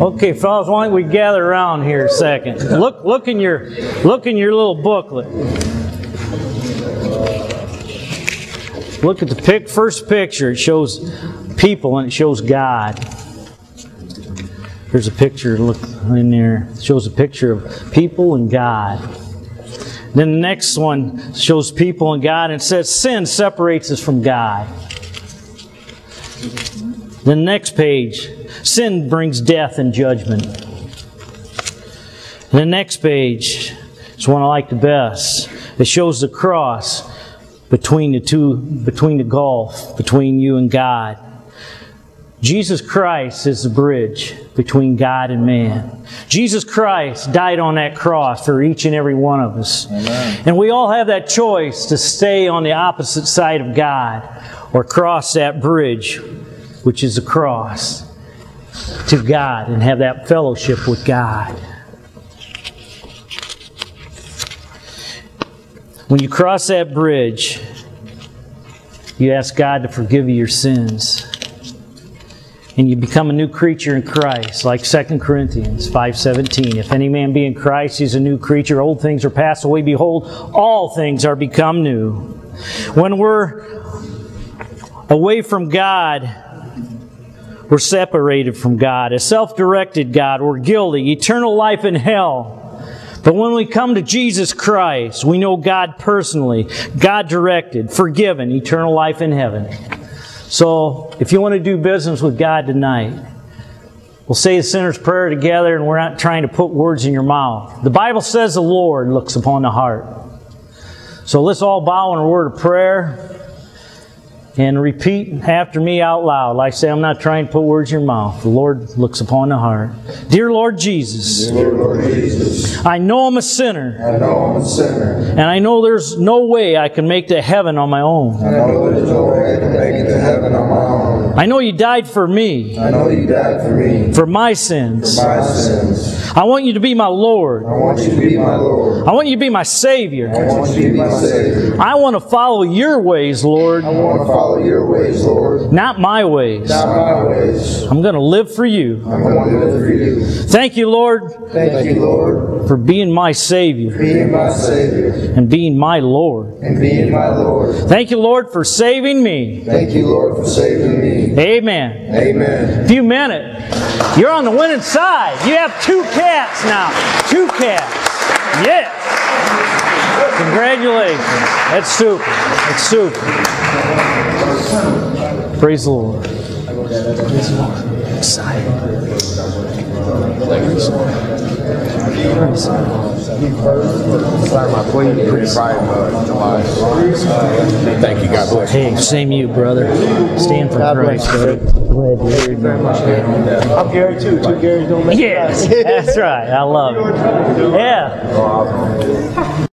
Okay, fellas, why don't we gather around here a second? Look in your little booklet. Look at the first picture. It shows people and it shows God. Here's a picture. Look in there. It shows a picture of people and God. Then the next one shows people and God, and it says sin separates us from God. The next page, sin brings death and judgment. The next page is one I like the best. It shows the cross between the gulf, between you and God. Jesus Christ is the bridge between God and man. Jesus Christ died on that cross for each and every one of us. Amen. And we all have that choice to stay on the opposite side of God or cross that bridge, which is the cross, to God and have that fellowship with God. When you cross that bridge, you ask God to forgive you your sins. And you become a new creature in Christ, like 2 Corinthians 5:17. If any man be in Christ, he's a new creature. Old things are passed away. Behold, all things are become new. When we're away from God, we're separated from God. As self-directed God, we're guilty. Eternal life in hell. But when we come to Jesus Christ, we know God personally, God-directed, forgiven, eternal life in heaven. So, if you want to do business with God tonight, we'll say the sinner's prayer together, and we're not trying to put words in your mouth. The Bible says the Lord looks upon the heart. So let's all bow in a word of prayer and repeat after me out loud. Like I say, I'm not trying to put words in your mouth. The Lord looks upon the heart. Dear Lord Jesus, I know I'm a sinner. And I know there's no way I can make it to heaven on my own. I know you died for me. For my sins. I want you to be my Lord. I want you to be my Savior. I want to follow your ways, Lord. Not my ways. I'm going to live for you. Thank you, Lord. For being my Savior. And being my Lord. Thank you, Lord, for saving me. Amen. Few minutes. You're on the winning side. You have two cats now. Yes. Congratulations. That's super. Praise the Lord. Thank you, God bless you. Hey, same you, brother. Stand for Christ, brother. I'm Gary too. Two Garys don't make it. Yes, that's right. I love it. Yeah.